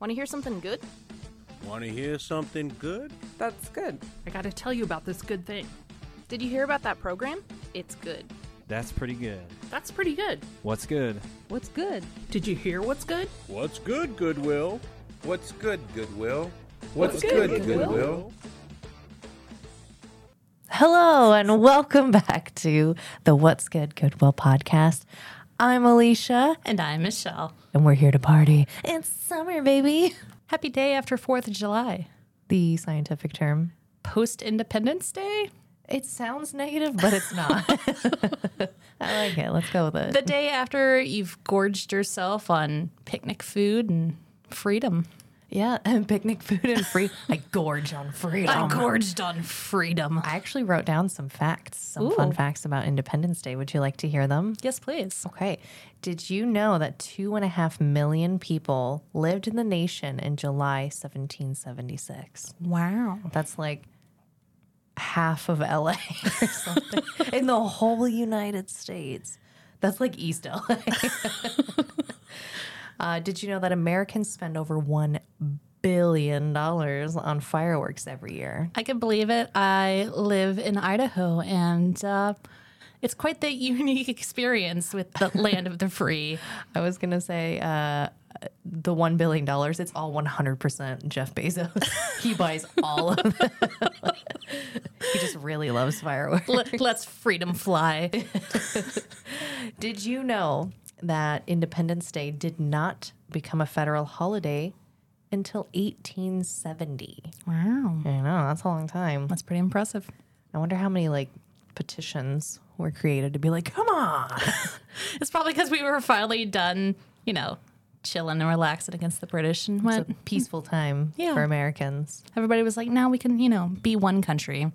Want to hear something good? Want to hear something good? That's good. I got to tell you about this good thing. Did you hear about that program? It's good. That's pretty good. That's pretty good. What's good? What's good? Did you hear what's good? What's good, Goodwill? What's good, Goodwill? What's good, Goodwill? Hello, and welcome back to the What's Good, Goodwill podcast. I'm Alicia. And I'm Michelle. And we're here to party. It's summer, baby. Happy day after 4th of July. The scientific term. Post-Independence Day? It sounds negative, but it's not. I like it. Let's go with it. The day after you've gorged yourself on picnic food and freedom. Yeah, and picnic food and free. I gorged on freedom. I actually wrote down some facts, some fun facts about Independence Day. Would you like to hear them? Yes, please. Okay. Did you know that 2.5 million people lived in the nation in July 1776? Wow. That's like half of LA or something. In the whole United States. That's like East LA. Did you know that Americans spend over $1 billion on fireworks every year? I can believe it. I live in Idaho, and it's quite the unique experience with the land of the free. I was going to say the $1 billion, it's all 100% Jeff Bezos. He buys all of it. He just really loves fireworks. Let's freedom fly. Did you know that Independence Day did not become a federal holiday until 1870. Wow. I know, that's a long time. That's pretty impressive. I wonder how many, petitions were created to be like, come on. It's probably because we were finally done, chilling and relaxing against the British. And it's a peaceful time for Americans. Everybody was like, now we can, be one country.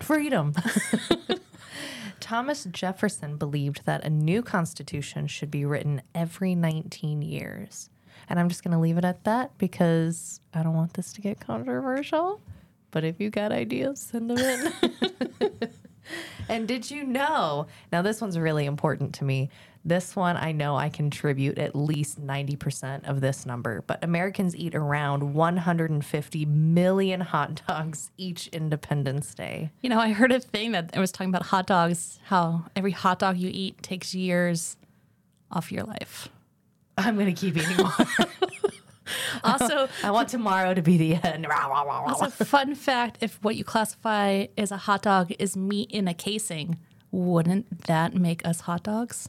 Freedom. Thomas Jefferson believed that a new constitution should be written every 19 years. And I'm just going to leave it at that because I don't want this to get controversial. But if you got ideas, send them in. And did you know? Now, this one's really important to me. This one, I know I contribute at least 90% of this number. But Americans eat around 150 million hot dogs each Independence Day. I heard a thing that I was talking about hot dogs, how every hot dog you eat takes years off your life. I'm going to keep eating more. Also, I want tomorrow to be the end. Also, fun fact, if what you classify as a hot dog is meat in a casing, wouldn't that make us hot dogs?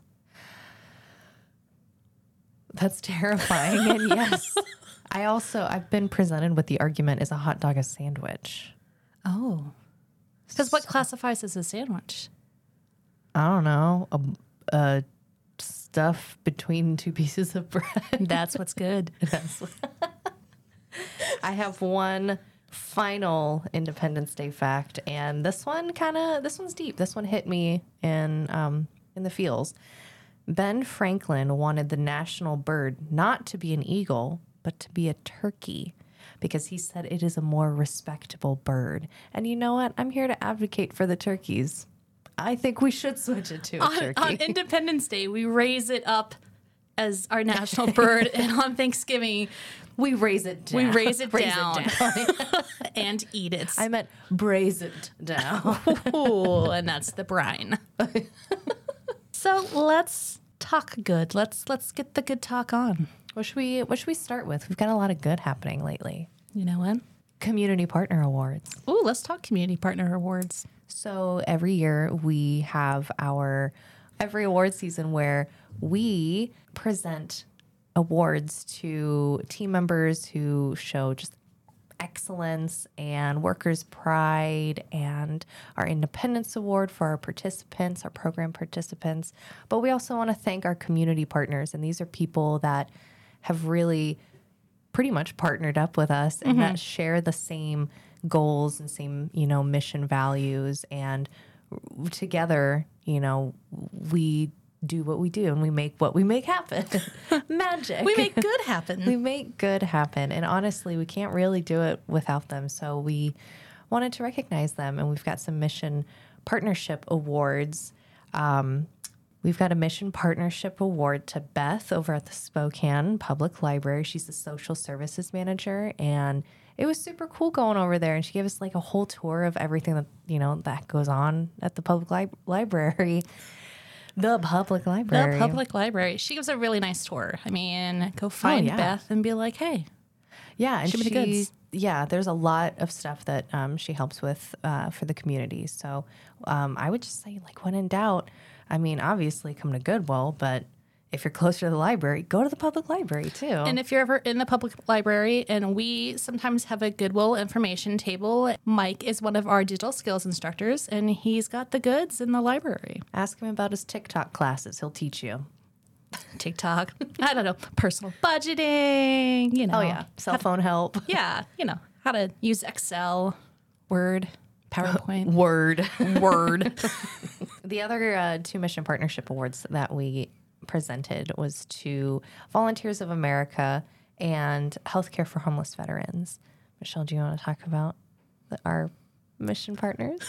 That's terrifying, and yes. I've been presented with the argument, is a hot dog a sandwich? Oh. Because what classifies as a sandwich? I don't know. Stuff between two pieces of bread. That's what's good. I have one final Independence Day fact, and this one's deep. This one hit me in the feels. Ben Franklin wanted the national bird not to be an eagle, but to be a turkey, because he said it is a more respectable bird. And you know what? I'm here to advocate for the turkeys. I think we should switch it to a turkey. On Independence Day, we raise it up as our national bird, and on Thanksgiving, we raise it down. And eat it. I meant braise it down. Ooh, and that's the brine. So let's talk good. Let's get the good talk on. What should we start with? We've got a lot of good happening lately. You know what? Community Partner Awards. Ooh, let's talk Community Partner Awards. So every year we have our every award season where we present awards to team members who show just excellence and workers' pride, and our Independence Award for our participants, our program participants. But we also want to thank our community partners, and these are people that have really pretty much partnered up with us and that share the same goals and same, mission values, and together, we do what we do, and we make what we make happen. Magic. We make good happen. And honestly, we can't really do it without them. So we wanted to recognize them, and we've got some mission partnership awards We've got a Mission Partnership Award to Beth over at the Spokane Public Library. She's the social services manager, and it was super cool going over there. And she gave us like a whole tour of everything that, you know, that goes on at the public library. The public library. The public library. She gives a really nice tour. I mean, go find Beth and be like, hey. Yeah, and there's a lot of stuff that she helps with for the community. So I would just say, like, when in doubt, I mean, obviously come to Goodwill, but if you're closer to the library, go to the public library too. And if you're ever in the public library, and we sometimes have a Goodwill information table, Mike is one of our digital skills instructors, and he's got the goods in the library. Ask him about his TikTok classes. He'll teach you. TikTok, I don't know, personal budgeting, you know. Oh, yeah, cell phone help. Yeah, you know, how to use Excel, Word, PowerPoint. Word. The other two Mission Partnership Awards that we presented was to Volunteers of America and Healthcare for Homeless Veterans. Michelle, do you want to talk about our mission partners?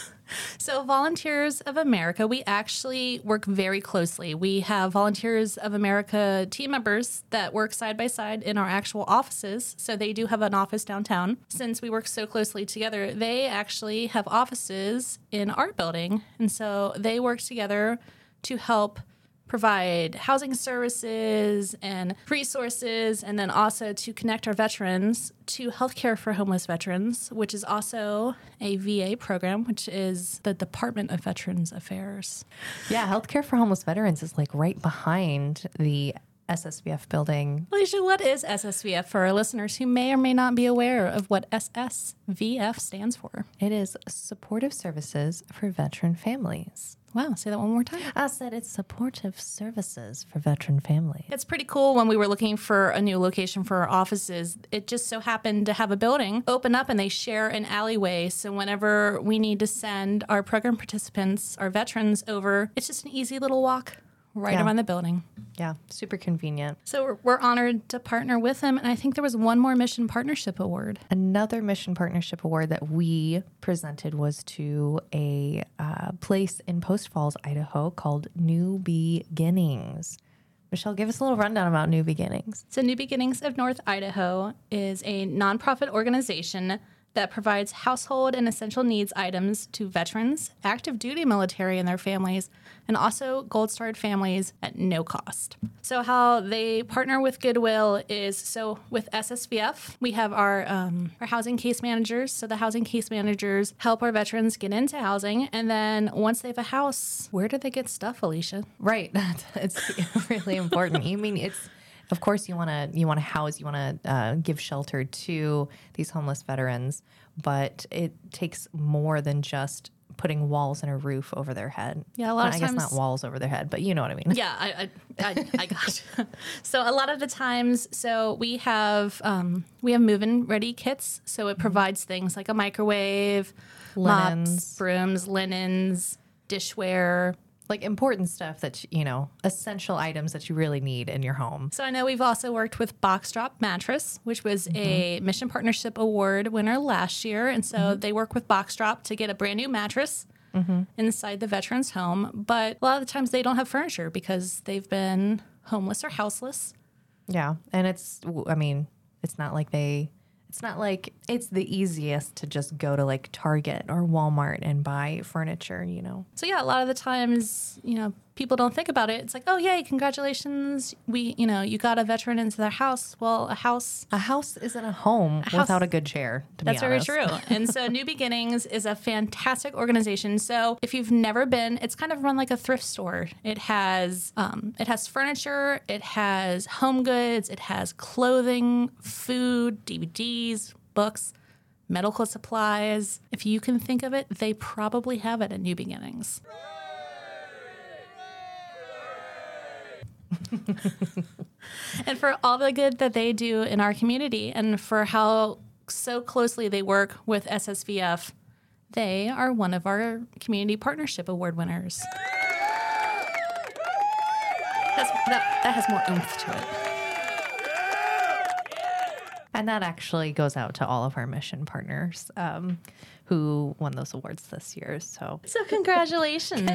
So Volunteers of America, we actually work very closely. We have Volunteers of America team members that work side by side in our actual offices. So they do have an office downtown. Since we work so closely together, they actually have offices in our building. And so they work together to help provide housing services and resources, and then also to connect our veterans to Healthcare for Homeless Veterans, which is also a VA program, which is the Department of Veterans Affairs. Yeah, Healthcare for Homeless Veterans is like right behind the SSVF building. Alicia, what is SSVF for our listeners who may or may not be aware of what SSVF stands for? It is Supportive Services for Veteran Families. Wow, say that one more time. I said it's Supportive Services for Veteran Families. It's pretty cool. When we were looking for a new location for our offices, it just so happened to have a building open up and they share an alleyway. So whenever we need to send our program participants, our veterans over, it's just an easy little walk right around the building. Yeah, super convenient. So we're honored to partner with them. And I think there was one more Mission Partnership Award. Another Mission Partnership Award that we presented was to a place in Post Falls, Idaho called New Beginnings. Michelle, give us a little rundown about New Beginnings. So New Beginnings of North Idaho is a nonprofit organization that provides household and essential needs items to veterans, active duty military and their families, and also Gold Starred families at no cost. So how they partner with Goodwill is, so with SSVF, we have our housing case managers. So the housing case managers help our veterans get into housing. And then once they have a house, where do they get stuff, Alicia? Right. It's really important. You mean it's... Of course, you want to house, you want to give shelter to these homeless veterans, but it takes more than just putting walls and a roof over their head. Yeah, a lot of times. I guess not walls over their head, but you know what I mean. Yeah, I got you. So a lot of the times, so we have move-in ready kits. So it provides things like a microwave, linens, mops, brooms, linens, dishware. Like important stuff that, you know, essential items that you really need in your home. So I know we've also worked with Box Drop Mattress, which was a Mission Partnership Award winner last year. And so they work with Box Drop to get a brand new mattress inside the veteran's home. But a lot of the times they don't have furniture because they've been homeless or houseless. Yeah. And it's not like it's the easiest to just go to like Target or Walmart and buy furniture, you know. So yeah, a lot of the times, you know, people don't think about it. It's like, oh yay, congratulations. You got a veteran into their house. Well, a house isn't a home without a good chair, to be honest. That's very true. And so New Beginnings is a fantastic organization. So if you've never been, it's kind of run like a thrift store. It has furniture, it has home goods, it has clothing, food, DVDs, books, medical supplies. If you can think of it, they probably have it at New Beginnings. And for all the good that they do in our community and for how so closely they work with SSVF, they are one of our Community Partnership Award winners. That has more oomph to it. And that actually goes out to all of our mission partners who won those awards this year. So congratulations.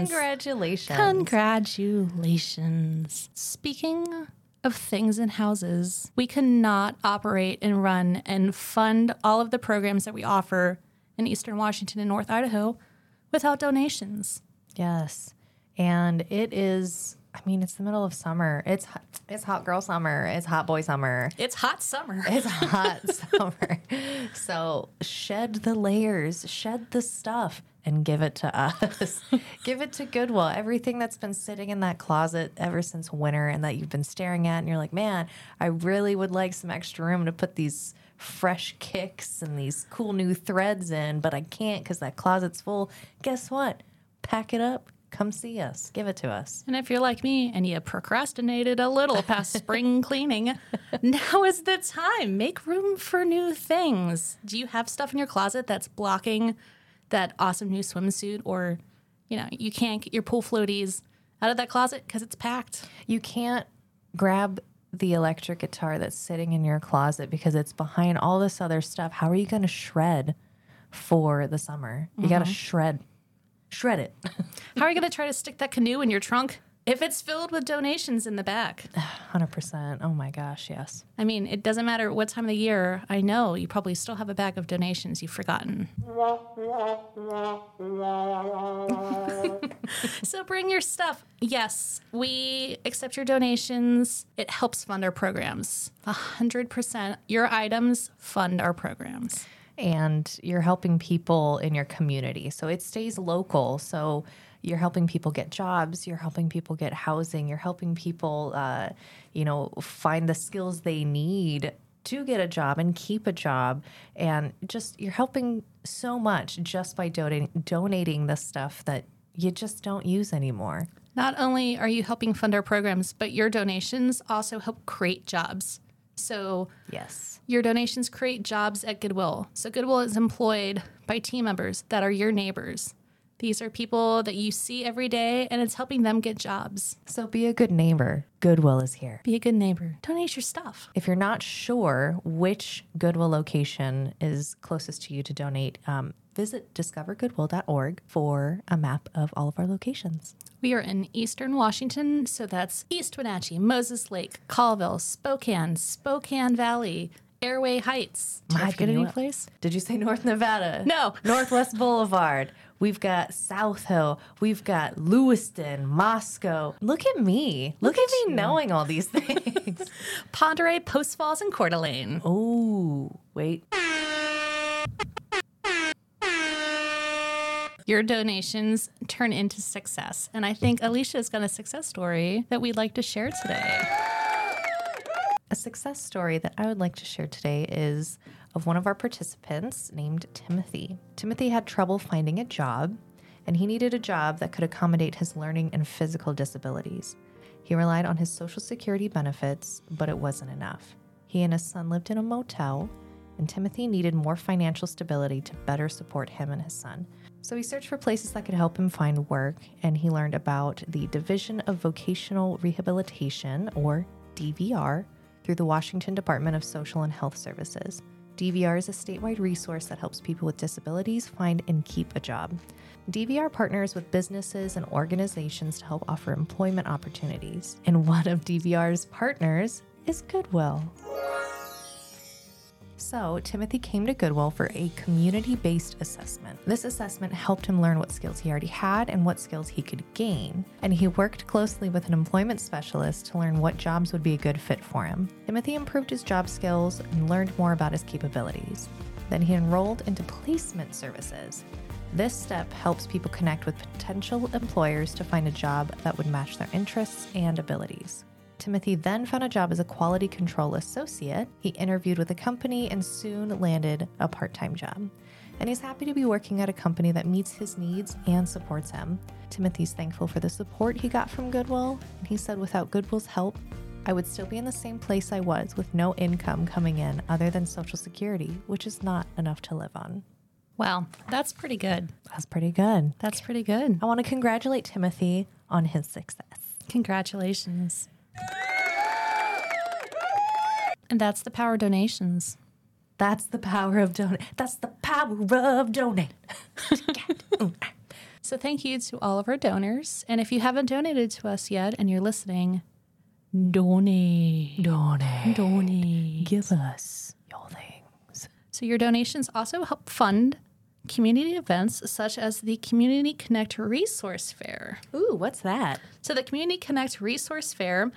Congratulations. Speaking of things and houses, we cannot operate and run and fund all of the programs that we offer in Eastern Washington and North Idaho without donations. Yes. And it is, I mean, it's the middle of summer. It's hot girl summer. It's hot boy summer. It's hot summer. It's hot summer. So shed the layers, shed the stuff, and give it to us. Give it to Goodwill. Everything that's been sitting in that closet ever since winter and that you've been staring at and you're like, man, I really would like some extra room to put these fresh kicks and these cool new threads in, but I can't because that closet's full. Guess what? Pack it up. Come see us. Give it to us. And if you're like me and you procrastinated a little past spring cleaning, now is the time. Make room for new things. Do you have stuff in your closet that's blocking that awesome new swimsuit, or, you know, you can't get your pool floaties out of that closet because it's packed? You can't grab the electric guitar that's sitting in your closet because it's behind all this other stuff. How are you going to shred for the summer? You got to shred it. How are you going to try to stick that canoe in your trunk if it's filled with donations in the back? 100%. Oh, my gosh, yes. I mean, it doesn't matter what time of the year. I know you probably still have a bag of donations you've forgotten. So bring your stuff. Yes, we accept your donations. It helps fund our programs. 100%. Your items fund our programs. And you're helping people in your community. So it stays local. So you're helping people get jobs. You're helping people get housing. You're helping people, find the skills they need to get a job and keep a job. And just you're helping so much just by donating the stuff that you just don't use anymore. Not only are you helping fund our programs, but your donations also help create jobs. So yes, your donations create jobs at Goodwill. So Goodwill is employed by team members that are your neighbors. These are people that you see every day, and it's helping them get jobs. So be a good neighbor. Goodwill is here. Be a good neighbor. Donate your stuff. If you're not sure which Goodwill location is closest to you to donate, visit discovergoodwill.org for a map of all of our locations. We are in Eastern Washington, so that's East Wenatchee, Moses Lake, Colville, Spokane, Spokane Valley, Airway Heights. Did I forget any place? Did you say North Nevada? No. Northwest Boulevard. We've got South Hill. We've got Lewiston, Moscow. Look at me. Look at me knowing all these things. Ponderay, Post Falls, and Coeur d'Alene. Oh, wait. Your donations turn into success. And I think Alicia's got a success story that we'd like to share today. A success story that I would like to share today is of one of our participants named Timothy. Timothy had trouble finding a job, and he needed a job that could accommodate his learning and physical disabilities. He relied on his Social Security benefits, but it wasn't enough. He and his son lived in a motel, and Timothy needed more financial stability to better support him and his son. So he searched for places that could help him find work, and he learned about the Division of Vocational Rehabilitation, or DVR, through the Washington Department of Social and Health Services. DVR is a statewide resource that helps people with disabilities find and keep a job. DVR partners with businesses and organizations to help offer employment opportunities. And one of DVR's partners is Goodwill. So Timothy came to Goodwill for a community-based assessment. This assessment helped him learn what skills he already had and what skills he could gain. And he worked closely with an employment specialist to learn what jobs would be a good fit for him. Timothy improved his job skills and learned more about his capabilities. Then he enrolled into placement services. This step helps people connect with potential employers to find a job that would match their interests and abilities. Timothy then found a job as a quality control associate. He interviewed with a company and soon landed a part-time job. And he's happy to be working at a company that meets his needs and supports him. Timothy's thankful for the support he got from Goodwill. And he said, without Goodwill's help, I would still be in the same place I was with no income coming in other than Social Security, which is not enough to live on. Wow, that's pretty good. I want to congratulate Timothy on his success. Congratulations. And that's the power of donations. That's the power of donate. That's the power of donate. So thank you to all of our donors. And if you haven't donated to us yet and you're listening, donate. Donate. Donate. Give us your things. So your donations also help fund community events such as the Community Connect Resource Fair. Ooh, what's that? So the Community Connect Resource Fair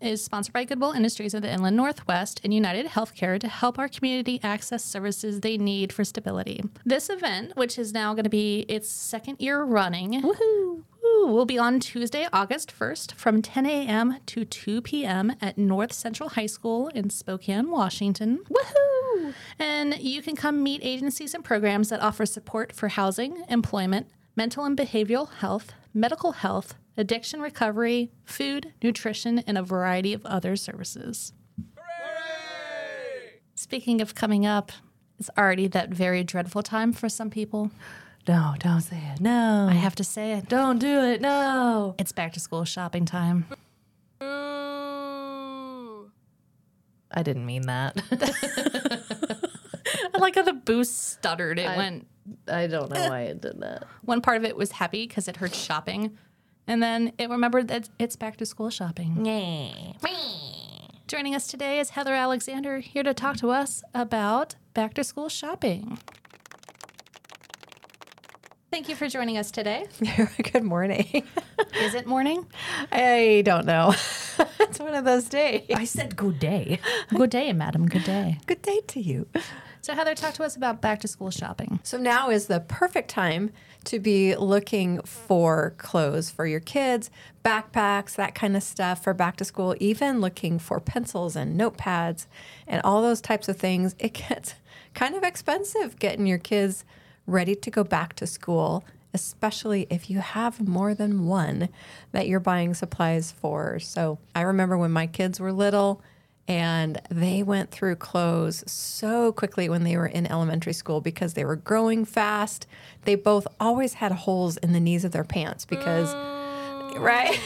is sponsored by Goodwill Industries of the Inland Northwest and United Healthcare to help our community access services they need for stability. This event, which is now going to be its second year running, woohoo, will be on Tuesday, August 1st from 10 a.m. to 2 p.m. at North Central High School in Spokane, Washington. Woohoo! And you can come meet agencies and programs that offer support for housing, employment, mental and behavioral health, medical health, addiction recovery, food, nutrition, and a variety of other services. Hooray! Speaking of coming up, it's already that very dreadful time for some people. No, don't say it. No. I have to say it. Don't do it. No. It's back to school shopping time. Ooh. I didn't mean that. I like how the boo stuttered. I don't know why it did that. One part of it was happy because it heard shopping, and then it remembered that it's back to school shopping. Yay. Joining us today is Heather Alexander, here to talk to us about back to school shopping. Thank you for joining us today. Good morning. Is it morning? I don't know. It's one of those days. I said good day. Good day, madam. Good day. Good day to you. So Heather, talk to us about back to school shopping. So now is the perfect time to be looking for clothes for your kids, backpacks, that kind of stuff for back to school, even looking for pencils and notepads and all those types of things. It gets kind of expensive getting your kids ready to go back to school, especially if you have more than one that you're buying supplies for. So I remember when my kids were little and they went through clothes so quickly when they were in elementary school because they were growing fast. They both always had holes in the knees of their pants because... Right?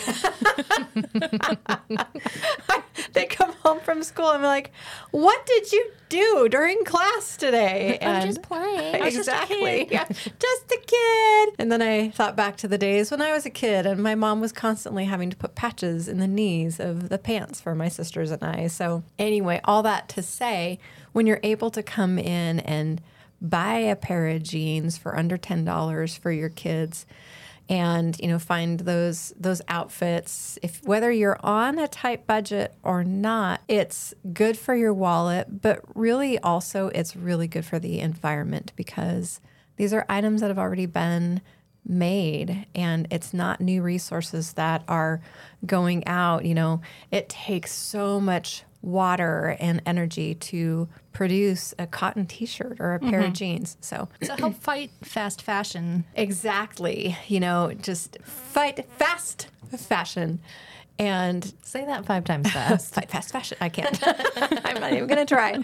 They come home from school and be like, what did you do during class today? I'm just playing. Exactly. Just a kid. And then I thought back to the days when I was a kid and my mom was constantly having to put patches in the knees of the pants for my sisters and I. So anyway, all that to say, when you're able to come in and buy a pair of jeans for under $10 for your kids, and, you know, find those outfits. If whether you're on a tight budget or not, it's good for your wallet, but really also it's really good for the environment because these are items that have already been made and it's not new resources that are going out. You know, it takes so much water and energy to produce a cotton T-shirt or a pair of jeans. So help fight fast fashion. Exactly. You know, just fight fast fashion. And say that 5 times fast. Fight fast fashion. I can't. I'm not even going to try.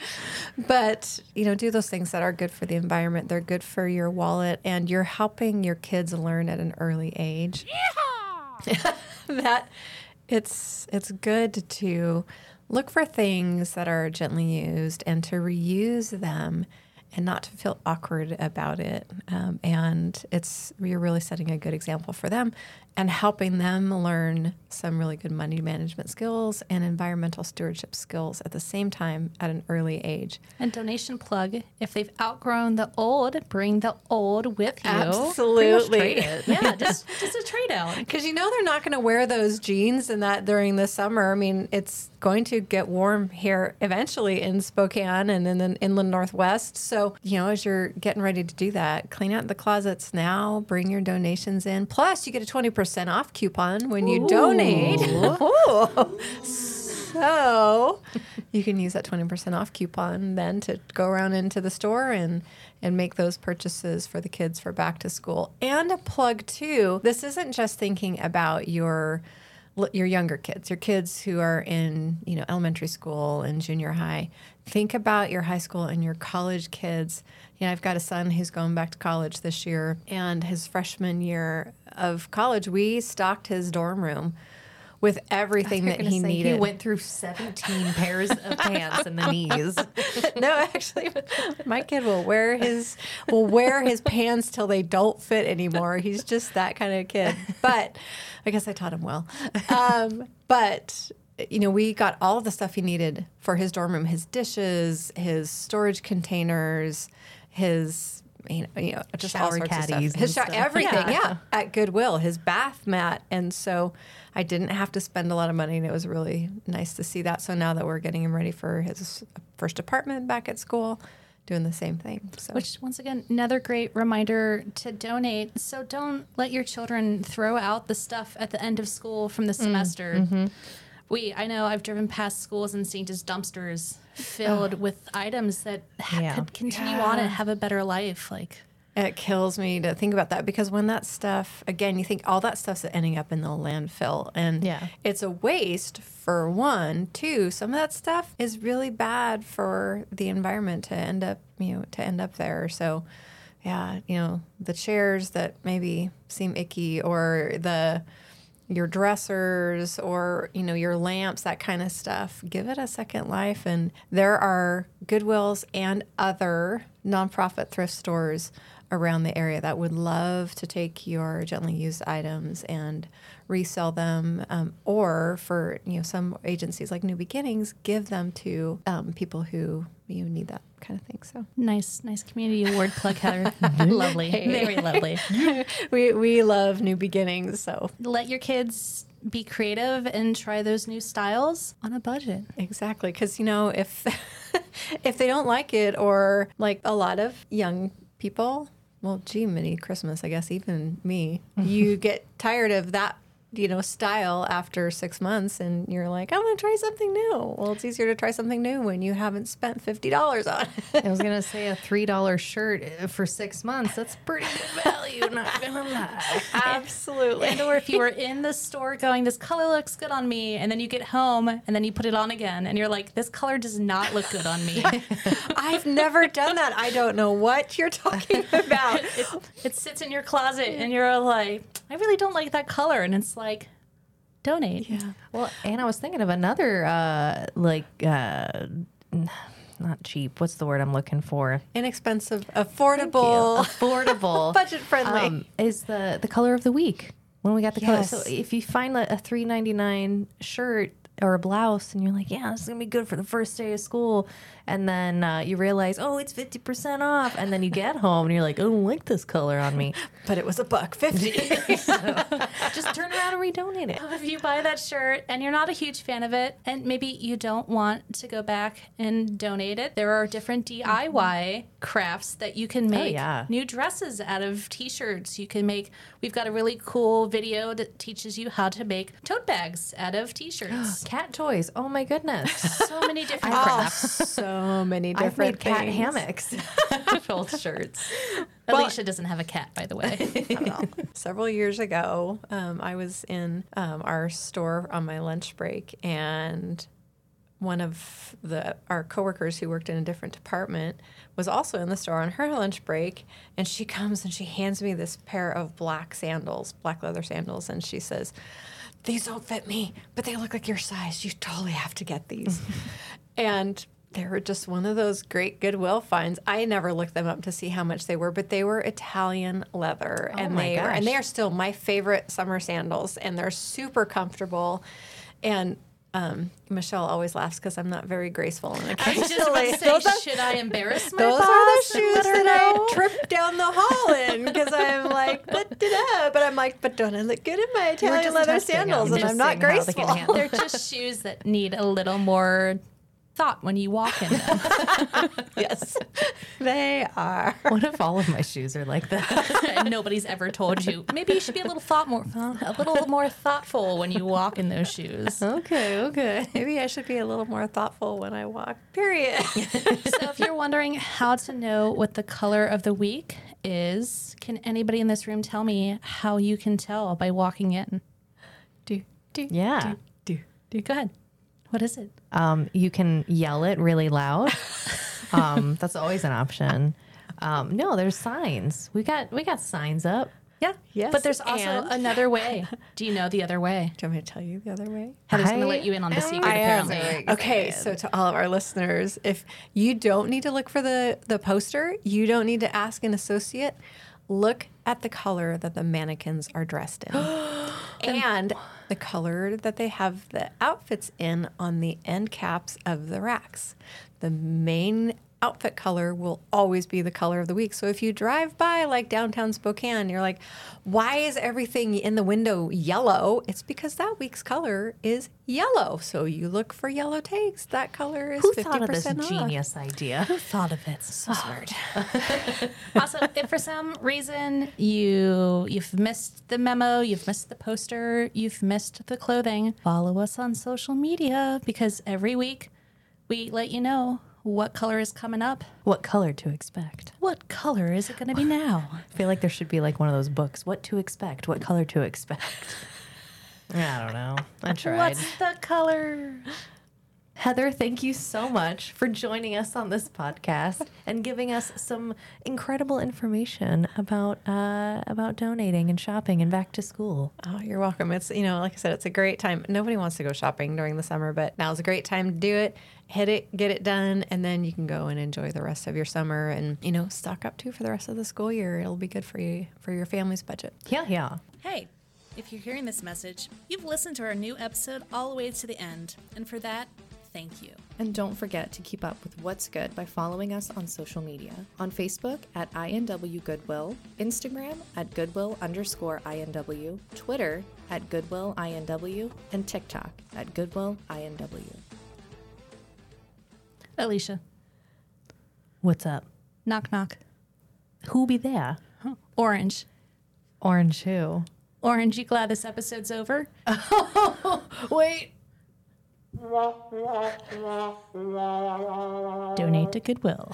But, you know, do those things that are good for the environment. They're good for your wallet. And you're helping your kids learn at an early age. Yeehaw! That it's good to... look for things that are gently used and to reuse them and not to feel awkward about it. And you're really setting a good example for them and helping them learn some really good money management skills and environmental stewardship skills at the same time at an early age. And donation plug, if they've outgrown the old, bring the old with you. Absolutely. Trade it. Yeah, just a trade out. Because you know they're not going to wear those jeans and that during the summer. I mean, it's going to get warm here eventually in Spokane and in the inland Northwest. So, you know, as you're getting ready to do that, clean out the closets now, bring your donations in. Plus, you get a 20% off coupon when you donate. So you can use that 20% off coupon then to go around into the store and make those purchases for the kids for back to school. And a plug, too, this isn't just thinking about your younger kids, your kids who are in, you know, elementary school and junior high. Think about your high school and your college kids. You know, I've got a son who's going back to college this year, and his freshman year of college, we stocked his dorm room with everything that he needed. He went through 17 pairs of pants in the knees. No, actually, my kid will wear his pants till they don't fit anymore. He's just that kind of kid. But I guess I taught him well. But you know, we got all of the stuff he needed for his dorm room: his dishes, his storage containers, his, you know, just shower all sorts caddies of stuff. His shower, everything, yeah, at Goodwill, his bath mat. And so I didn't have to spend a lot of money, and it was really nice to see that. So now that we're getting him ready for his first apartment back at school, doing the same thing. So. Which, once again, another great reminder to donate. So don't let your children throw out the stuff at the end of school from the semester. Mm-hmm. I know I've driven past schools and seen just dumpsters filled with items that could continue on and have a better life. Like, it kills me to think about that, because when that stuff, again, you think all that stuff's ending up in the landfill, and it's a waste, for one. Two, some of that stuff is really bad for the environment to end up there. So, the chairs that maybe seem icky, or your dressers, or, your lamps, that kind of stuff, give it a second life. And there are Goodwills and other nonprofit thrift stores around the area that would love to take your gently used items and resell them, or for, some agencies like New Beginnings, give them to people who need that kind of thing. So nice community award plug, Heather. Lovely. Very lovely. We love New Beginnings. So let your kids be creative and try those new styles on a budget. Exactly. Because, if if they don't like it, or like a lot of young people, well, gee, mini Christmas, I guess, even me, you get tired of that, style after 6 months, and you're like, I'm going to try something new. Well, it's easier to try something new when you haven't spent $50 on it. I was going to say, a $3 shirt for 6 months, that's pretty good value, not going to lie. Absolutely. And or if you were in the store going, this color looks good on me, and then you get home, and then you put it on again, and you're like, this color does not look good on me. I've never done that. I don't know what you're talking about. It sits in your closet, and you're like, I really don't like that color. And it's like, donate. Yeah. Well, and I was thinking of another, not cheap. What's the word I'm looking for? Inexpensive, affordable, budget friendly. Is the color of the week when we got the color. So if you find a $3.99 shirt or a blouse, and you're like, yeah, this is gonna be good for the first day of school, and then you realize, oh, it's 50% off, and then you get home and you're like, oh, I don't like this color on me, but it was $1.50. So just turn around and redonate it. If you buy that shirt and you're not a huge fan of it, and maybe you don't want to go back and donate it, there are different DIY crafts that you can make. New dresses out of t-shirts. You can make, we've got a really cool video that teaches you how to make tote bags out of t-shirts. Cat toys. Oh my goodness. So many different crafts. So many different I've made cat hammocks. Both shirts. Well, Alicia doesn't have a cat, by the way. Not at all. Several years ago, I was in our store on my lunch break, and one of our coworkers who worked in a different department was also in the store on her lunch break, and she comes and she hands me this pair of black leather sandals, and she says, these don't fit me, but they look like your size. You totally have to get these. And they were just one of those great Goodwill finds. I never looked them up to see how much they were, but they were Italian leather. Oh, and they are still my favorite summer sandals, and they're super comfortable. And Michelle always laughs because I'm not very graceful. I was just about to say, should I embarrass my boss? Those are the shoes that I trip down the hall in, because I'm like, but I'm like, but don't I look good in my Italian leather sandals? And I'm not graceful. They're just shoes that need a little more thought when you walk in them. Yes, they are. What if all of my shoes are like that? And nobody's ever told you? Maybe you should be a little more thoughtful when you walk in those shoes. Okay. Maybe I should be a little more thoughtful when I walk. Period. So if you're wondering how to know what the color of the week is, can anybody in this room tell me how you can tell by walking in? Do. Go ahead. What is it? You can yell it really loud. That's always an option. No, there's signs. We got signs up. Yeah. Yes. But there's also another way. Do you know the other way? Do you want me to tell you the other way? Heather's going to let you in on the secret, apparently. Okay, so to all of our listeners, if you don't need to look for the poster, you don't need to ask an associate, look at the color that the mannequins are dressed in. And the color that they have the outfits in on the end caps of the racks. The main outfit color will always be the color of the week. So if you drive by like downtown Spokane, you're like, why is everything in the window yellow? It's because that week's color is yellow. So you look for yellow tags. That color is 50% off. Who thought of this genius idea? Who thought of it? So smart. Also, if for some reason you've missed the memo, you've missed the poster, you've missed the clothing, follow us on social media, because every week we let you know what color is coming up? What color to expect? What color is it going to be now? I feel like there should be like one of those books. What to expect? What color to expect? I don't know. I tried. What's the color? Heather, thank you so much for joining us on this podcast and giving us some incredible information about donating and shopping and back to school. Oh, you're welcome. It's, like I said, it's a great time. Nobody wants to go shopping during the summer, but now's a great time to do it. Hit it, get it done, and then you can go and enjoy the rest of your summer and, stock up, too, for the rest of the school year. It'll be good for you, for your family's budget. Yeah, yeah. Hey, if you're hearing this message, you've listened to our new episode all the way to the end. And for that, thank you. And don't forget to keep up with What's Good by following us on social media. On Facebook at INW Goodwill, Instagram at Goodwill_INW, Twitter at Goodwill INW, and TikTok at Goodwill INW. Alicia. What's up? Knock, knock. Who be there? Huh. Orange. Orange who? Orange, you glad this episode's over? Oh, wait. Donate to Goodwill.